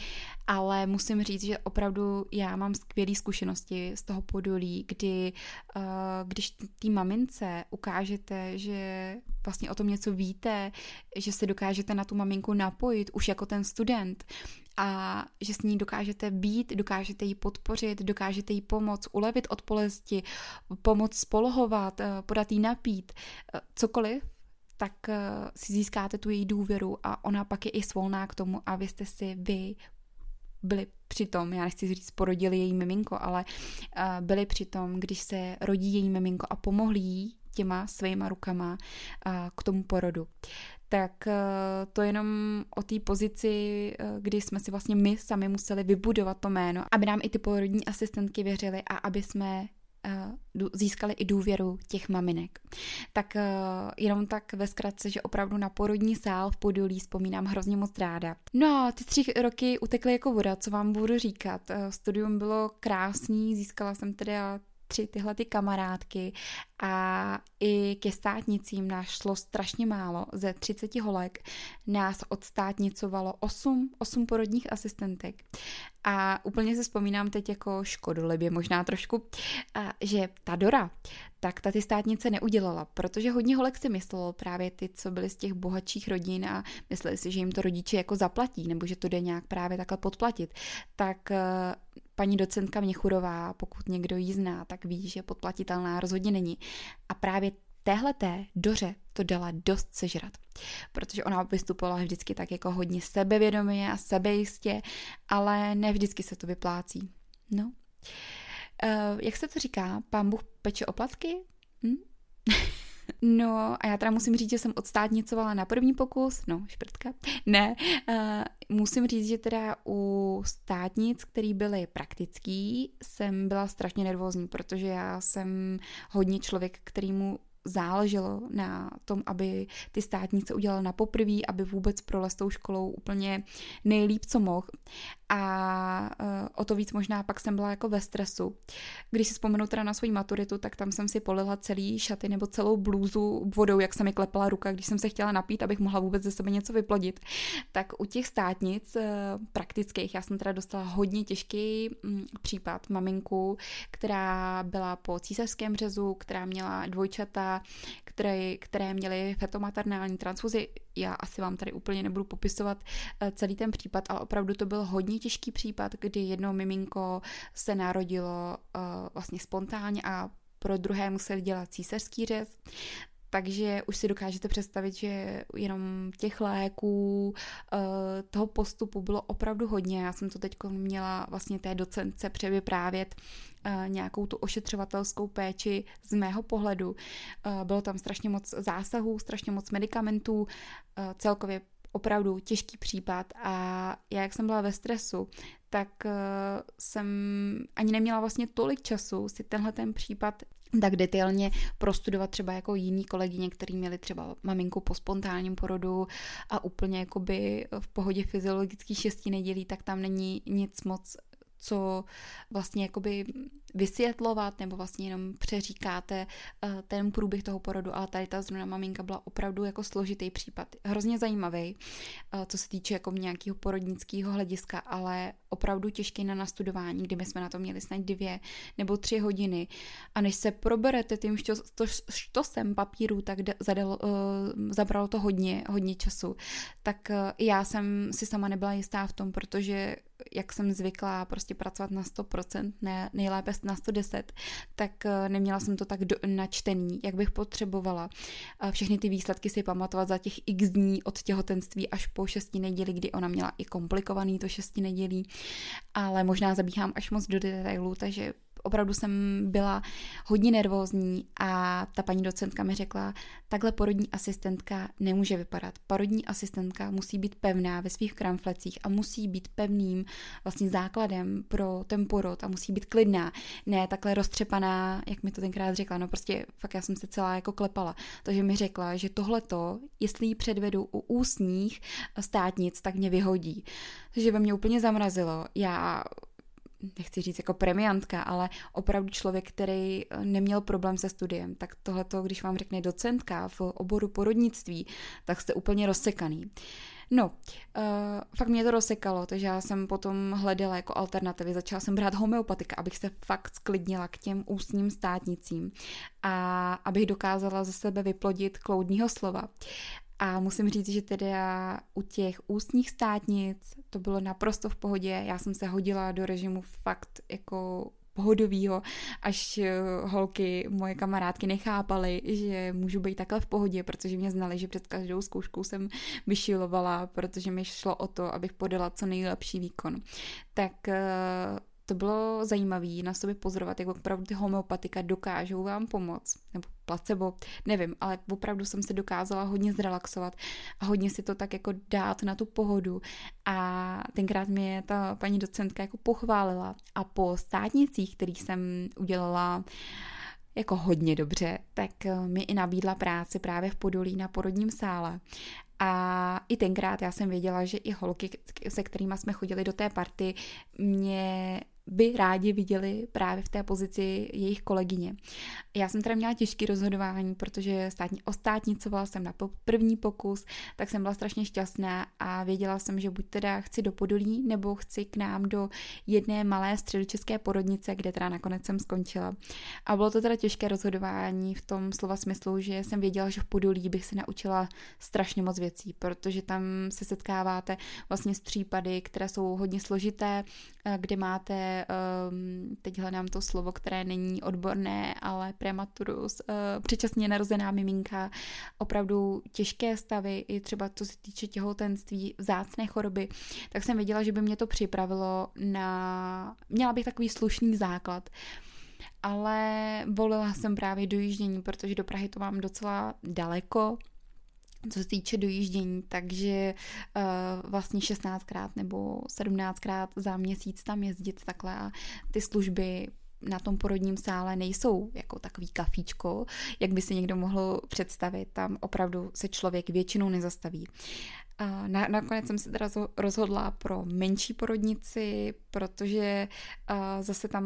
ale musím říct, že opravdu já mám skvělé zkušenosti z toho Podolí, kdy když té mamince ukážete, že vlastně o tom něco víte, že se dokážete na tu maminku napojit už jako ten student a že s ní dokážete být, dokážete ji podpořit, dokážete jí pomoct, ulevit od bolesti, pomoct spolohovat, podat jí napít, cokoliv, tak si získáte tu její důvěru a ona pak je i svolná k tomu a vy jste si byli přitom, já nechci říct, porodili její miminko, ale byli přitom, když se rodí její miminko a pomohli jí těma svýma rukama k tomu porodu. Tak to jenom o té pozici, kdy jsme si vlastně my sami museli vybudovat to jméno, aby nám i ty porodní asistentky věřily a aby jsme získali i důvěru těch maminek. Tak jenom tak ve zkratce, že opravdu na porodní sál v Podolí vzpomínám hrozně moc ráda. No a ty 3 roky utekly jako voda, co vám budu říkat. Studium bylo krásný, získala jsem teda tři tyhle ty kamarádky a i ke státnicím nás šlo strašně málo. Ze 30 holek nás odstátnicovalo 8 porodních asistentek. A úplně se vzpomínám teď jako škodolibě možná trošku, že ta Dora, tak ta ty státnice neudělala, protože hodně holek si myslelo právě ty, co byly z těch bohatších rodin a mysleli si, že jim to rodiče jako zaplatí, nebo že to jde nějak právě takhle podplatit. Tak paní docentka Chudová, pokud někdo ji zná, tak ví, že podplatitelná rozhodně není. A právě téhleté Doře to dala dost sežrat, protože ona vystupovala vždycky tak jako hodně sebevědomě a sebejistě, ale ne vždycky se to vyplácí. No. Jak se to říká? Pán Bůh peče oplatky? No a já teda musím říct, že jsem odstátnicovala na první pokus, musím říct, že teda u státnic, který byly praktický, jsem byla strašně nervózní, protože já jsem hodně člověk, kterýmu záleželo na tom, aby ty státnice udělala na poprví, aby vůbec prolez tou školou úplně nejlíp, co mohl. A o to víc možná pak jsem byla jako ve stresu. Když si vzpomenu teda na svou maturitu, tak tam jsem si polila celý šaty nebo celou blůzu vodou, jak se mi klepala ruka, když jsem se chtěla napít, abych mohla vůbec ze sebe něco vyplodit. Tak u těch státnic praktických, já jsem teda dostala hodně těžký případ, maminku, která byla po císařském řezu, která měla dvojčata, které měly fetomaternální transfuzi. Já asi vám tady úplně nebudu popisovat celý ten případ, ale opravdu to byl hodně těžký případ, kdy jedno miminko se narodilo vlastně spontánně a pro druhé museli dělat císařský řez. Takže už si dokážete představit, že jenom těch léků, toho postupu bylo opravdu hodně. Já jsem to teď měla vlastně té docentce převyprávět nějakou tu ošetřovatelskou péči z mého pohledu. Bylo tam strašně moc zásahů, strašně moc medicamentů, celkově opravdu těžký případ a já, jak jsem byla ve stresu, tak jsem ani neměla vlastně tolik času si tenhle ten případ tak detailně prostudovat třeba jako jiní kolegyně, kteří měli třeba maminku po spontánním porodu a úplně jakoby v pohodě fyziologických 6 nedělí, tak tam není nic moc, co vlastně jakoby vysvětlovat, nebo vlastně jenom přeříkáte ten průběh toho porodu, ale tady ta zrovna maminka byla opravdu jako složitý případ. Hrozně zajímavý, co se týče jako nějakého porodnického hlediska, ale opravdu těžký na nastudování, kdy my jsme na to měli snad 2 nebo 3 hodiny. A než se proberete tím štosem papíru, tak zabralo to hodně času. Tak já jsem si sama nebyla jistá v tom, protože jak jsem zvyklá prostě pracovat na 100%, ne, nejlépe na 110, tak neměla jsem to tak načtený, jak bych potřebovala. Všechny ty výsledky si pamatovat za těch x dní od těhotenství až po 6 neděli, kdy ona měla i komplikovaný to 6 nedělí, ale možná zabíhám až moc do detailů, takže opravdu jsem byla hodně nervózní a ta paní docentka mi řekla, takhle porodní asistentka nemůže vypadat. Porodní asistentka musí být pevná ve svých kramflecích a musí být pevným vlastně základem pro ten porod a musí být klidná. Ne takhle roztřepaná, jak mi to tenkrát řekla, no prostě fakt já jsem se celá jako klepala. Takže mi řekla, že tohleto, jestli ji předvedu u ústních státnic, tak mě vyhodí. Takže ve mě úplně zamrazilo. Já nechci říct jako premiantka, ale opravdu člověk, který neměl problém se studiem, tak tohleto, když vám řekne docentka v oboru porodnictví, tak jste úplně rozsekaný. No, fakt mě to rozsekalo, takže já jsem potom hledala jako alternativy, začala jsem brát homeopatika, abych se fakt sklidnila k těm ústním státnicím a abych dokázala ze sebe vyplodit kloudního slova. A musím říct, že teda u těch ústních státnic to bylo naprosto v pohodě. Já jsem se hodila do režimu fakt jako pohodovýho, až holky, moje kamarádky nechápaly, že můžu být takhle v pohodě, protože mě znaly, že před každou zkouškou jsem vyšilovala, protože mi šlo o to, abych podala co nejlepší výkon. Tak to bylo zajímavé na sobě pozorovat, jak opravdu ty homeopatika dokážou vám pomoct, nebo placebo, nevím, ale opravdu jsem se dokázala hodně zrelaxovat a hodně si to tak jako dát na tu pohodu a tenkrát mě ta paní docentka jako pochválila a po státnicích, kterých jsem udělala jako hodně dobře, tak mi i nabídla práci právě v Podolí na porodním sále. A i tenkrát já jsem věděla, že i holky, se kterými jsme chodili do té party, mě by rádi viděli právě v té pozici jejich kolegyně. Já jsem teda měla těžké rozhodování, protože ostátnicovala jsem na první pokus, tak jsem byla strašně šťastná a věděla jsem, že buď teda chci do Podolí, nebo chci k nám do jedné malé středočeské porodnice, kde teda nakonec jsem skončila. A bylo to teda těžké rozhodování v tom slova smyslu, že jsem věděla, že v Podolí bych se naučila strašně moc věcí, protože tam se setkáváte vlastně s případy, které jsou hodně složité, kde máte teď hledám to slovo, které není odborné, ale prematurus, předčasně narozená miminka, opravdu těžké stavy, i třeba co se týče těhotenství, vzácné choroby, tak jsem věděla, že by mě to připravilo měla bych takový slušný základ. Ale volila jsem právě dojíždění, protože do Prahy to mám docela daleko, co se týče dojíždění, takže vlastně 16krát nebo 17krát za měsíc tam jezdit takhle a ty služby na tom porodním sále nejsou jako takový kafíčko, jak by si někdo mohl představit, tam opravdu se člověk většinou nezastaví. Nakonec jsem se teda rozhodla pro menší porodnici, protože zase tam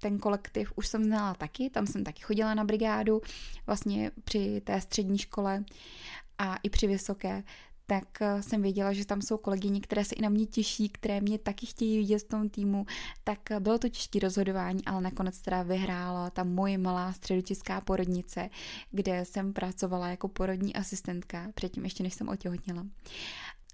ten kolektiv už jsem znala taky, tam jsem taky chodila na brigádu, vlastně při té střední škole a i při vysoké, tak jsem věděla, že tam jsou kolegyně, které se i na mě těší, které mě taky chtějí vidět v tom týmu, tak bylo to těžké rozhodování, ale nakonec teda vyhrála ta moje malá středočeská porodnice, kde jsem pracovala jako porodní asistentka, předtím ještě než jsem otěhotněla.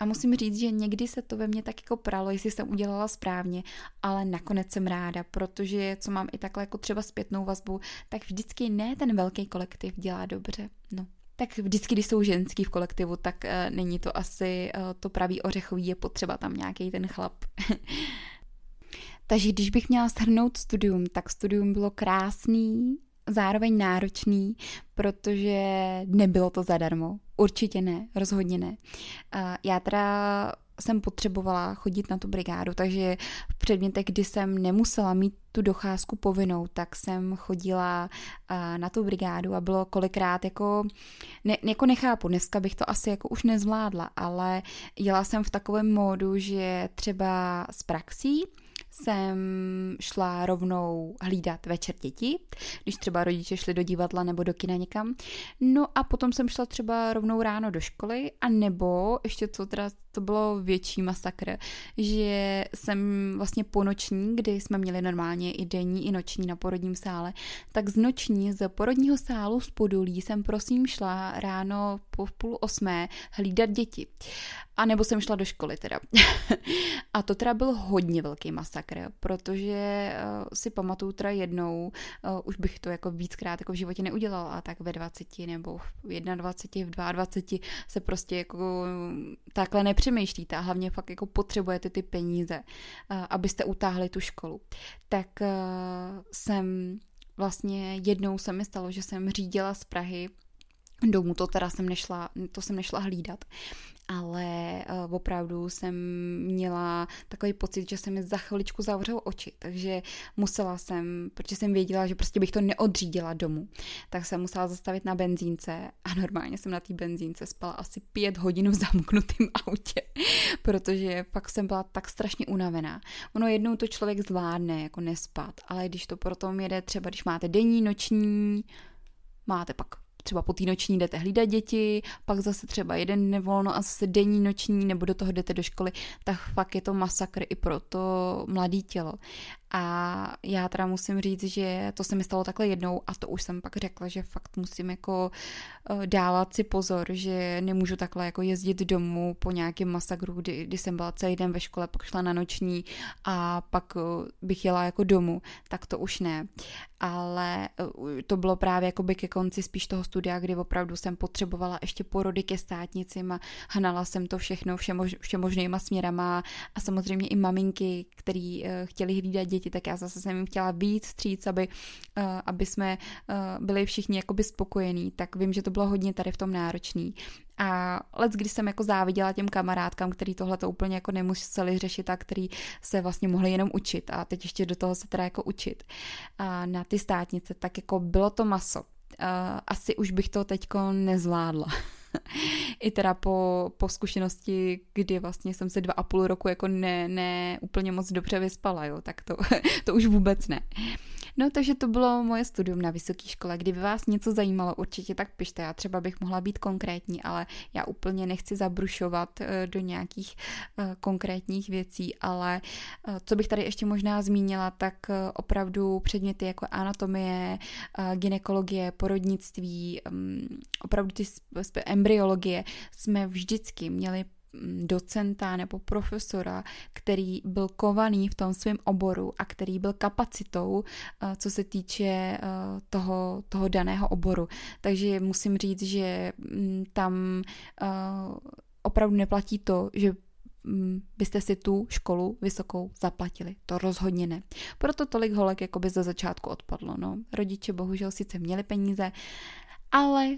A musím říct, že někdy se to ve mně tak jako pralo, jestli jsem udělala správně, ale nakonec jsem ráda, protože co mám i takhle jako třeba zpětnou vazbu, tak vždycky ne ten velký kolektiv dělá dobře, no. Tak vždycky, když jsou ženský v kolektivu, tak není to asi to pravý ořechový, je potřeba tam nějaký ten chlap. Takže když bych měla shrnout studium, tak studium bylo krásný, zároveň náročný, protože nebylo to zadarmo. Určitě ne, rozhodně ne. Já teda jsem potřebovala chodit na tu brigádu, takže v předmětech, kdy jsem nemusela mít tu docházku povinnou, tak jsem chodila na tu brigádu a bylo kolikrát jako nechápu, dneska bych to asi jako už nezvládla, ale jela jsem v takovém módu, že třeba s praxí jsem šla rovnou hlídat večer děti, když třeba rodiče šli do divadla nebo do kina někam. No a potom jsem šla třeba rovnou ráno do školy, a nebo ještě co teda to bylo větší masakr, že jsem vlastně ponoční, kdy jsme měli normálně i denní, i noční na porodním sále, tak z noční, z porodního sálu z Podolí jsem prosím šla ráno po 7:30 hlídat děti. A nebo jsem šla do školy teda. A to teda byl hodně velký masakr, protože si pamatuju teda jednou, už bych to jako víckrát jako v životě neudělala, a tak ve 20 nebo v 21, v 22 se prostě jako takhle nepřemýšlíte a hlavně fakt jako potřebujete ty peníze, abyste utáhli tu školu. Tak vlastně jednou se mi stalo, že jsem řídila z Prahy domů, to jsem nešla hlídat, ale opravdu jsem měla takový pocit, že se mi za chviličku zavřou oči, takže musela jsem, protože jsem věděla, že prostě bych to neodřídila domů, tak jsem musela zastavit na benzínce a normálně jsem na té benzínce spala asi 5 hodin v zamknutém autě, protože pak jsem byla tak strašně unavená. Ono jednou to člověk zvládne, jako nespat, ale když to potom jede, třeba když máte denní, noční, máte pak třeba po té noční jdete hlídat děti, pak zase třeba jeden nevolno a zase denní, noční, nebo do toho jdete do školy, tak fakt je to masakr i pro to mladé tělo. A já teda musím říct, že to se mi stalo takhle jednou a to už jsem pak řekla, že fakt musím jako dávat si pozor, že nemůžu takhle jako jezdit domů po nějakém masakru, kdy jsem byla celý den ve škole, pak šla na noční a pak bych jela jako domů, tak to už ne. Ale to bylo právě jakoby ke konci spíš toho studia, kdy opravdu jsem potřebovala ještě porody ke státnicím a hnala jsem to všechno všemožnýma směrama a samozřejmě i maminky, který chtěli hlídat děti, tak já zase jsem jim chtěla víc vstříc, aby jsme byli všichni jakoby spokojení, tak vím, že to bylo hodně tady v tom náročný. A když jsem jako záviděla těm kamarádkám, který tohle to úplně jako nemuseli řešit a který se vlastně mohli jenom učit a teď ještě do toho se teda jako učit a na ty státnice, tak jako bylo to maso. Asi už bych to teďko nezvládla. I teda po zkušenosti, kdy vlastně jsem se 2,5 roku jako ne úplně moc dobře vyspala, jo, tak to už vůbec ne. No, takže to bylo moje studium na vysoké škole. Kdyby vás něco zajímalo, určitě tak pište. Já třeba bych mohla být konkrétní, ale já úplně nechci zabrušovat do nějakých konkrétních věcí, ale co bych tady ještě možná zmínila, tak opravdu předměty jako anatomie, gynekologie, porodnictví, opravdu ty embryologie jsme vždycky měli docenta nebo profesora, který byl kovaný v tom svém oboru a který byl kapacitou, co se týče toho daného oboru. Takže musím říct, že tam opravdu neplatí to, že byste si tu školu vysokou zaplatili. To rozhodně ne. Proto tolik holek jakoby za začátku odpadlo. No. Rodiče bohužel sice měli peníze, ale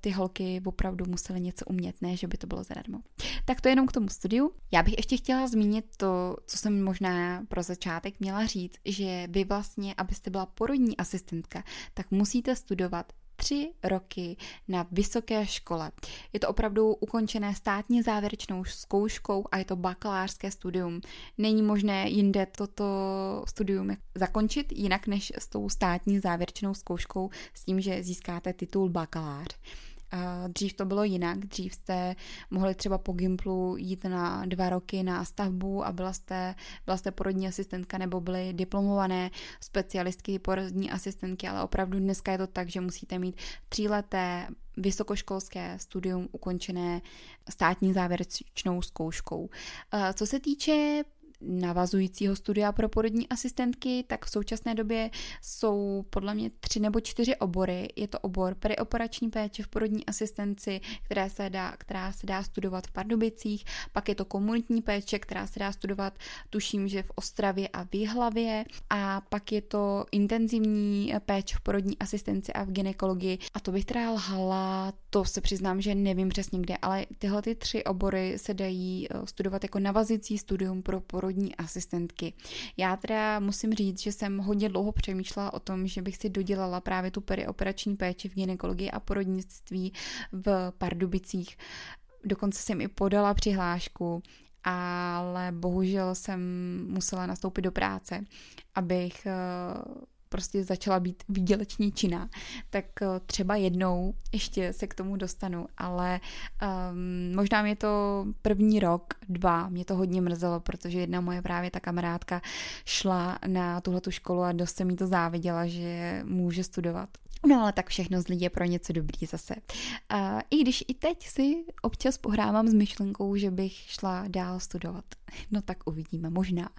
ty holky opravdu musely něco umět, ne, že by to bylo zadarmo. Tak to jenom k tomu studiu. Já bych ještě chtěla zmínit to, co jsem možná pro začátek měla říct, že vy vlastně, abyste byla porodní asistentka, tak musíte studovat 3 roky na vysoké škole. Je to opravdu ukončené státní závěrečnou zkouškou a je to bakalářské studium. Není možné jinde toto studium zakončit jinak než s tou státní závěrečnou zkouškou s tím, že získáte titul bakalář. Dřív to bylo jinak, dřív jste mohli třeba po Gimplu jít na 2 roky na stavbu a byla jste porodní asistentka nebo byly diplomované specialistky porodní asistentky, ale opravdu dneska je to tak, že musíte mít 3leté vysokoškolské studium ukončené státní závěrečnou zkouškou. Co se týče navazujícího studia pro porodní asistentky, tak v současné době jsou podle mě 3 nebo 4 obory. Je to obor perioperační péče v porodní asistenci, která se dá studovat v Pardubicích, pak je to komunitní péče, která se dá studovat, tuším, že v Ostravě a v Jihlavě, a pak je to intenzivní péče v porodní asistenci a v gynekologii. A to bych teda lhala, to se přiznám, že nevím přesně kde, ale tyhle 3 obory se dají studovat jako navazující studium pro porodní asistentky. Já teda musím říct, že jsem hodně dlouho přemýšlela o tom, že bych si dodělala právě tu perioperační péči v gynekologii a porodnictví v Pardubicích. Dokonce jsem i podala přihlášku, ale bohužel jsem musela nastoupit do práce, abych prostě začala být výdělečně činná, tak třeba jednou ještě se k tomu dostanu, ale možná mě to první rok, 2, mě to hodně mrzelo, protože jedna moje právě ta kamarádka šla na tuhletu školu a dost se mi to záviděla, že může studovat. No ale tak všechno z lidí je pro něco dobrý zase. I když i teď si občas pohrávám s myšlenkou, že bych šla dál studovat. No tak uvidíme, možná.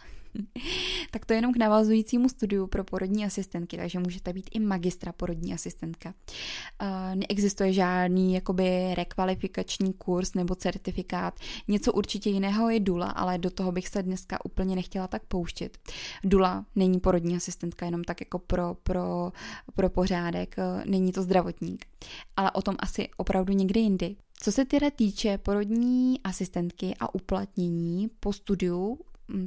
Tak to je jenom k navazujícímu studiu pro porodní asistentky, takže můžete být i magistra porodní asistentka. Neexistuje žádný jakoby rekvalifikační kurz nebo certifikát. Něco určitě jiného je dula, ale do toho bych se dneska úplně nechtěla tak pouštět. Dula není porodní asistentka, jenom tak jako pro pořádek, není to zdravotník. Ale o tom asi opravdu někdy jindy. Co se teda týče porodní asistentky a uplatnění po studiu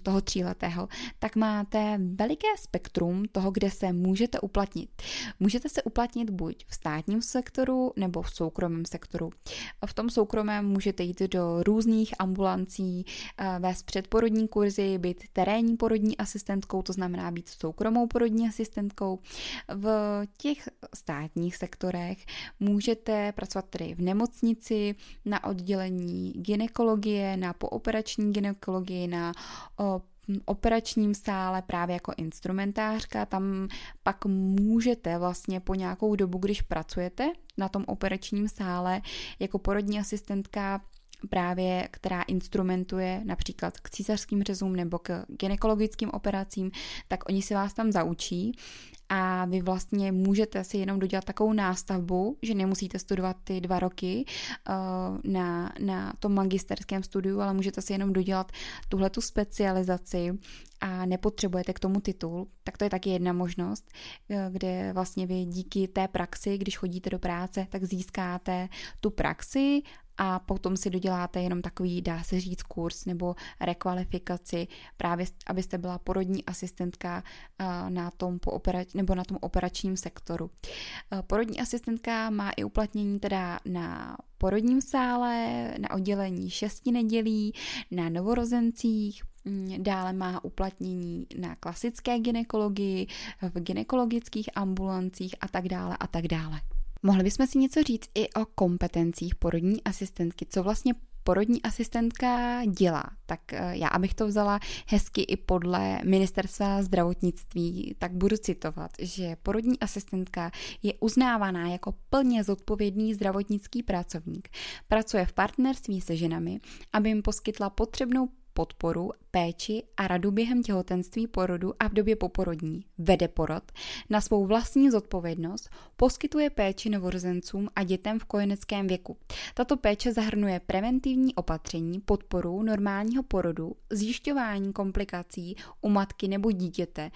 toho 3letého, tak máte veliké spektrum toho, kde se můžete uplatnit. Můžete se uplatnit buď v státním sektoru nebo v soukromém sektoru. V tom soukromém můžete jít do různých ambulancí, vést předporodní kurzy, být terénní porodní asistentkou, to znamená být soukromou porodní asistentkou. V těch státních sektorech můžete pracovat tedy v nemocnici, na oddělení gynekologie, na pooperační gynekologii, na operačním sále právě jako instrumentářka. Tam pak můžete vlastně po nějakou dobu, když pracujete na tom operačním sále jako porodní asistentka právě, která instrumentuje například k císařským řezům nebo k gynekologickým operacím, tak oni si vás tam zaučí a vy vlastně můžete si jenom dodělat takovou nástavbu, že nemusíte studovat ty 2 roky na tom magisterském studiu, ale můžete si jenom dodělat tuhletu specializaci a nepotřebujete k tomu titul. Tak to je taky jedna možnost, kde vlastně vy díky té praxi, když chodíte do práce, tak získáte tu praxi a potom si doděláte jenom takový, dá se říct, kurz nebo rekvalifikaci, právě abyste byla porodní asistentka na tom operačním sektoru. Porodní asistentka má i uplatnění teda na porodním sále, na oddělení 6 nedělí, na novorozencích, dále má uplatnění na klasické gynekologii, v gynekologických ambulancích a tak dále a tak dále. Mohli bychom si něco říct i o kompetencích porodní asistentky, co vlastně porodní asistentka dělá. Tak já, abych to vzala hezky i podle Ministerstva zdravotnictví, tak budu citovat, že porodní asistentka je uznávaná jako plně zodpovědný zdravotnický pracovník. Pracuje v partnerství se ženami, aby jim poskytla potřebnou podporu, péči a radu během těhotenství, porodu a v době poporodní. Vede porod, na svou vlastní zodpovědnost, poskytuje péči novorozencům a dětem v kojeneckém věku. Tato péče zahrnuje preventivní opatření, podporu normálního porodu, zjišťování komplikací u matky nebo dítěte,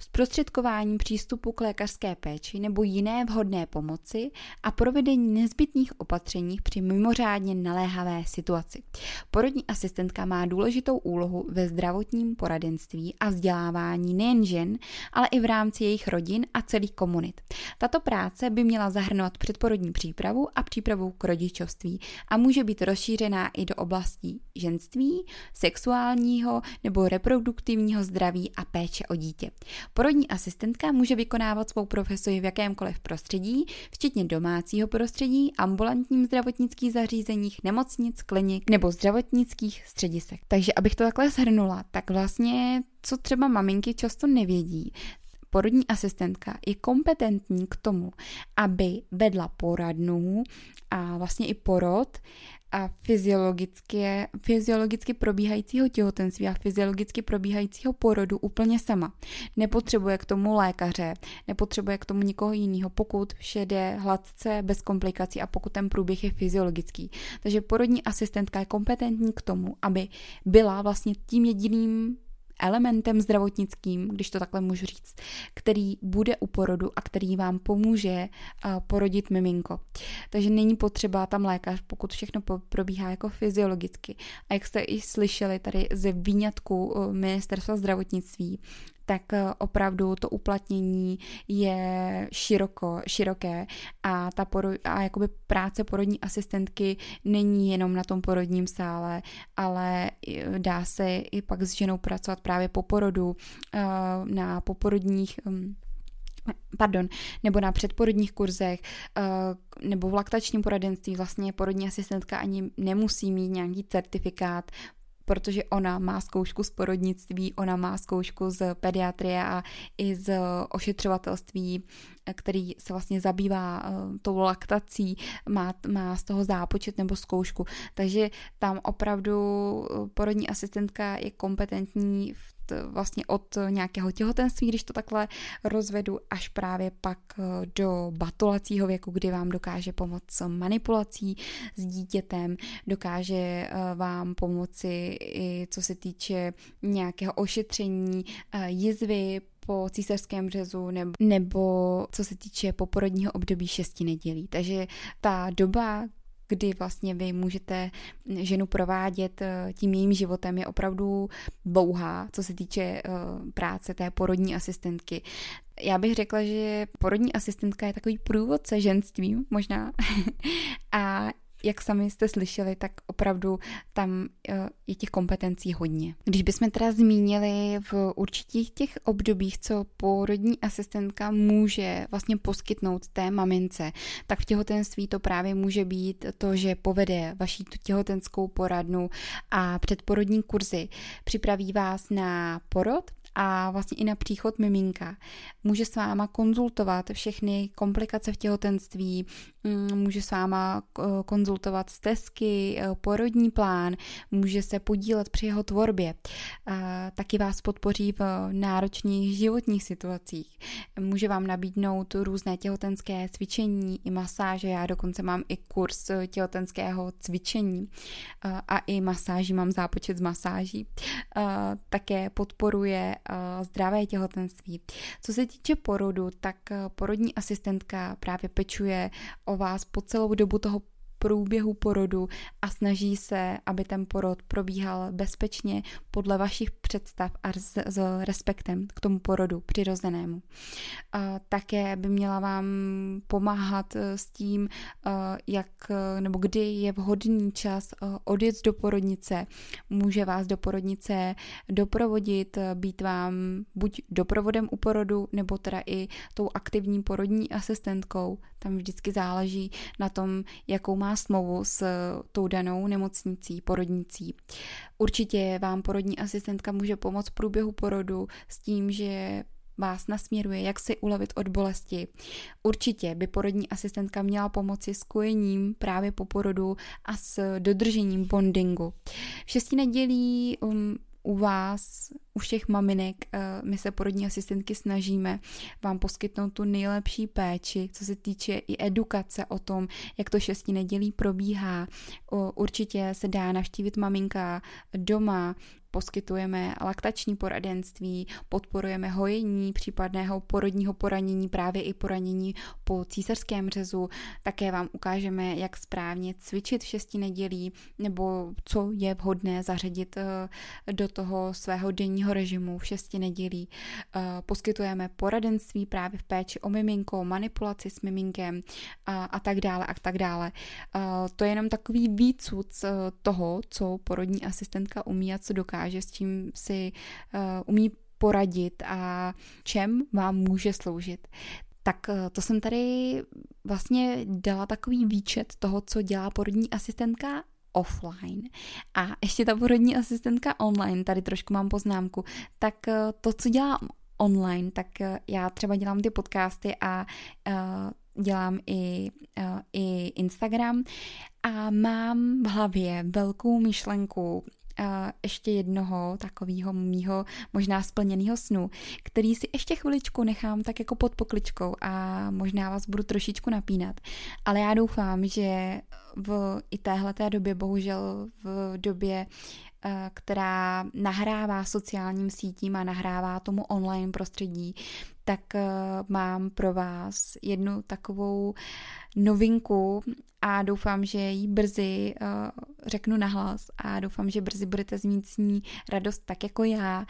zprostředkování přístupu k lékařské péči nebo jiné vhodné pomoci a provedení nezbytných opatření při mimořádně naléhavé situaci. Porodní asistentka má důležitou úlohu ve zdravotním poradenství a vzdělávání nejen žen, ale i v rámci jejich rodin a celých komunit. Tato práce by měla zahrnovat předporodní přípravu a přípravu k rodičovství a může být rozšířená i do oblastí ženství, sexuálního nebo reproduktivního zdraví a péče o dítě. Porodní asistentka může vykonávat svou profesi v jakémkoliv prostředí, včetně domácího prostředí, ambulantním zdravotnických zařízeních, nemocnic, klinik nebo zdravotnických středisek. Takže abych to takhle shrnula, tak vlastně, co třeba maminky často nevědí, porodní asistentka je kompetentní k tomu, aby vedla poradnu a vlastně i porod a fyziologicky probíhajícího těhotenství a fyziologicky probíhajícího porodu úplně sama. Nepotřebuje k tomu lékaře, nepotřebuje k tomu nikoho jiného, pokud vše jde hladce, bez komplikací a pokud ten průběh je fyziologický. Takže porodní asistentka je kompetentní k tomu, aby byla vlastně tím jediným elementem zdravotnickým, když to takhle můžu říct, který bude u porodu a který vám pomůže porodit miminko. Takže není potřeba tam lékař, pokud všechno probíhá jako fyziologicky. A jak jste i slyšeli tady ze výňatku Ministerstva zdravotnictví, tak opravdu to uplatnění je široké a jakoby práce porodní asistentky není jenom na tom porodním sále, ale dá se i pak s ženou pracovat právě po porodu, na poporodních nebo na předporodních kurzech, nebo v laktačním poradenství. Vlastně porodní asistentka ani nemusí mít nějaký certifikát, protože ona má zkoušku z porodnictví, ona má zkoušku z pediatrie a i z ošetřovatelství, který se vlastně zabývá tou laktací, má z toho zápočet nebo zkoušku. Takže tam opravdu porodní asistentka je kompetentní vlastně od nějakého těhotenství, když to takhle rozvedu, až právě pak do batolacího věku, kdy vám dokáže pomoct manipulací s dítětem, dokáže vám pomoci i co se týče nějakého ošetření jizvy po císařském řezu nebo co se týče poporodního období 6 nedělí. Takže ta doba, kdy vlastně vy můžete ženu provádět tím jejím životem, je opravdu dlouhá, co se týče práce té porodní asistentky. Já bych řekla, že porodní asistentka je takový průvodce ženstvím, možná. A jak sami jste slyšeli, tak opravdu tam je těch kompetencí hodně. Když bychom teda zmínili v určitých těch obdobích, co porodní asistentka může vlastně poskytnout té mamince, tak v těhotenství to právě může být to, že povede vaši tu těhotenskou poradnu a předporodní kurzy, připraví vás na porod a vlastně i na příchod miminka. Může s váma konzultovat všechny komplikace v těhotenství, může s váma konzultovat stesky, porodní plán, může se podílet při jeho tvorbě. Taky vás podpoří v náročných životních situacích. Může vám nabídnout různé těhotenské cvičení i masáže. Já dokonce mám i kurz těhotenského cvičení a i masáží, mám zápočet z masáží. Také podporuje zdravé těhotenství. Co se týče porodu, tak porodní asistentka právě pečuje o vás po celou dobu toho průběhu porodu a snaží se, aby ten porod probíhal bezpečně podle vašich představ a s respektem k tomu porodu přirozenému. Také by měla vám pomáhat s tím, jak nebo kdy je vhodný čas odjet do porodnice. Může vás do porodnice doprovodit, být vám buď doprovodem u porodu, nebo teda i tou aktivní porodní asistentkou. Tam vždycky záleží na tom, jakou má smlouvu s tou danou nemocnicí, porodnicí. Určitě vám porodní asistentka může pomoct v průběhu porodu s tím, že vás nasměruje, jak si ulevit od bolesti. Určitě by porodní asistentka měla pomoci s kojením právě po porodu a s dodržením bondingu. V 6 nedělí u vás, u všech maminek, my se porodní asistentky snažíme vám poskytnout tu nejlepší péči, co se týče i edukace o tom, jak to 6 nedělí probíhá. Určitě se dá navštívit maminka doma, poskytujeme laktační poradenství, podporujeme hojení případného porodního poranění, právě i poranění po císařském řezu. Také vám ukážeme, jak správně cvičit v 6 nedělí, nebo co je vhodné zařadit do toho svého denního režimu v 6 nedělí. Poskytujeme poradenství právě v péči o miminko, manipulaci s miminkem a tak dále a tak dále. To je jenom takový výcud toho, co porodní asistentka umí a co dokáže, že s tím si umí poradit a čem vám může sloužit. Tak to jsem tady vlastně dala takový výčet toho, co dělá porodní asistentka offline. A ještě ta porodní asistentka online, tady trošku mám poznámku, tak to, co dělá online, tak já třeba dělám ty podcasty a dělám i Instagram a mám v hlavě velkou myšlenku ještě jednoho takového mýho možná splněného snu, který si ještě chviličku nechám tak jako pod pokličkou a možná vás budu trošičku napínat. Ale já doufám, že i téhleté době, bohužel v době, která nahrává sociálním sítím a nahrává tomu online prostředí, tak mám pro vás jednu takovou novinku a doufám, že ji brzy řeknu nahlas a doufám, že brzy budete mít s ní radost tak jako já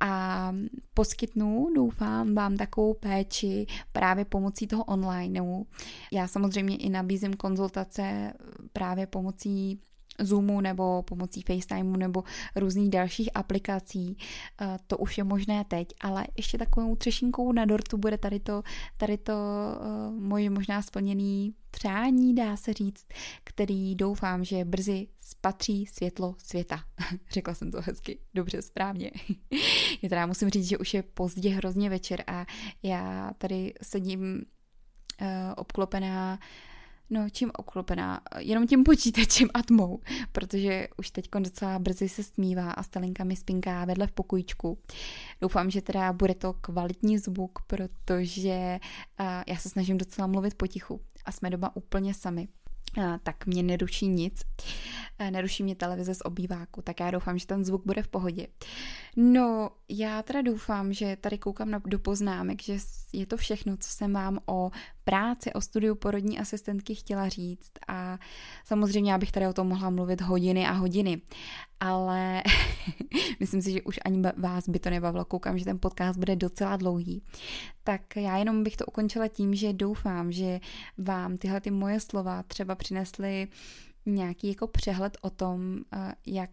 a poskytnu, doufám, vám takovou péči právě pomocí toho online. Já samozřejmě i nabízím konzultace právě pomocí Zoomu nebo pomocí FaceTimeu nebo různých dalších aplikací. To už je možné teď, ale ještě takovou třešinkou na dortu bude tady to moje možná splněný přání, dá se říct, který doufám, že brzy spatří světlo světa. Řekla jsem to hezky, dobře, správně. Já teda musím říct, že už je pozdě hrozně večer a já tady sedím obklopená čím oklopená? Jenom tím počítačem a tmou, protože už teď docela brzy se stmívá a Stalinka mi spinká vedle v pokojíčku. Doufám, že teda bude to kvalitní zvuk, protože já se snažím docela mluvit potichu a jsme doma úplně sami. Tak mě neruší nic. Neruší mě televize z obýváku, tak já doufám, že ten zvuk bude v pohodě. No, já teda doufám, že tady koukám do poznámek, že je to všechno, co jsem vám o práci, o studiu porodní asistentky chtěla říct a samozřejmě já bych tady o tom mohla mluvit hodiny a hodiny, ale myslím si, že už ani vás by to nebavilo, koukám, že ten podcast bude docela dlouhý. Tak já jenom bych to ukončila tím, že doufám, že vám tyhle ty moje slova třeba přinesly nějaký jako přehled o tom, jak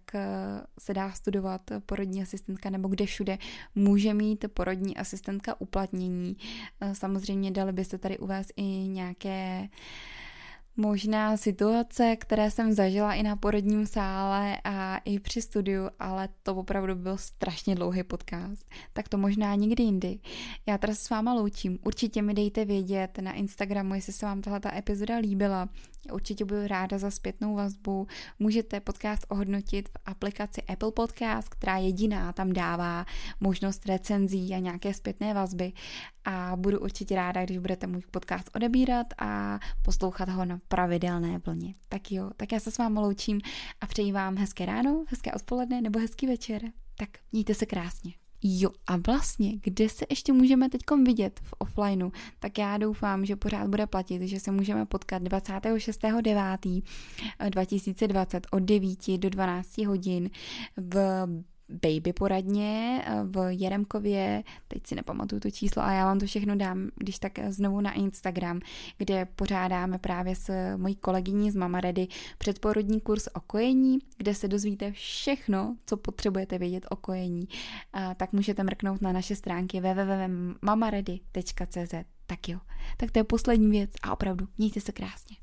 se dá studovat porodní asistentka nebo kde všude může mít porodní asistentka uplatnění. Samozřejmě dali by se tady uvést i nějaké možná situace, které jsem zažila i na porodním sále a i při studiu, ale to opravdu byl strašně dlouhý podcast. Tak to možná nikdy jindy. Já teda s váma loučím. Určitě mi dejte vědět na Instagramu, jestli se vám tahleta epizoda líbila. Určitě budu ráda za zpětnou vazbu. Můžete podcast ohodnotit v aplikaci Apple Podcast, která jediná tam dává možnost recenzí a nějaké zpětné vazby. A budu určitě ráda, když budete můj podcast odebírat a poslouchat ho na pravidelné vlně. Tak jo, tak já se s vámi loučím a přeji vám hezké ráno, hezké odpoledne nebo hezký večer. Tak mějte se krásně. Jo a vlastně, kde se ještě můžeme teďkom vidět v offlineu, tak já doufám, že pořád bude platit, že se můžeme potkat 26.9.2020 od 9 do 12 hodin v Baby poradně v Jeremkově, teď si nepamatuju to číslo, ale já vám to všechno dám, když tak znovu na Instagram, kde pořádáme právě s mojí kolegyní z Mama Ready předporodní kurz o kojení, kde se dozvíte všechno, co potřebujete vědět o kojení. Tak můžete mrknout na naše stránky www.mamaready.cz. Tak jo, tak to je poslední věc a opravdu mějte se krásně.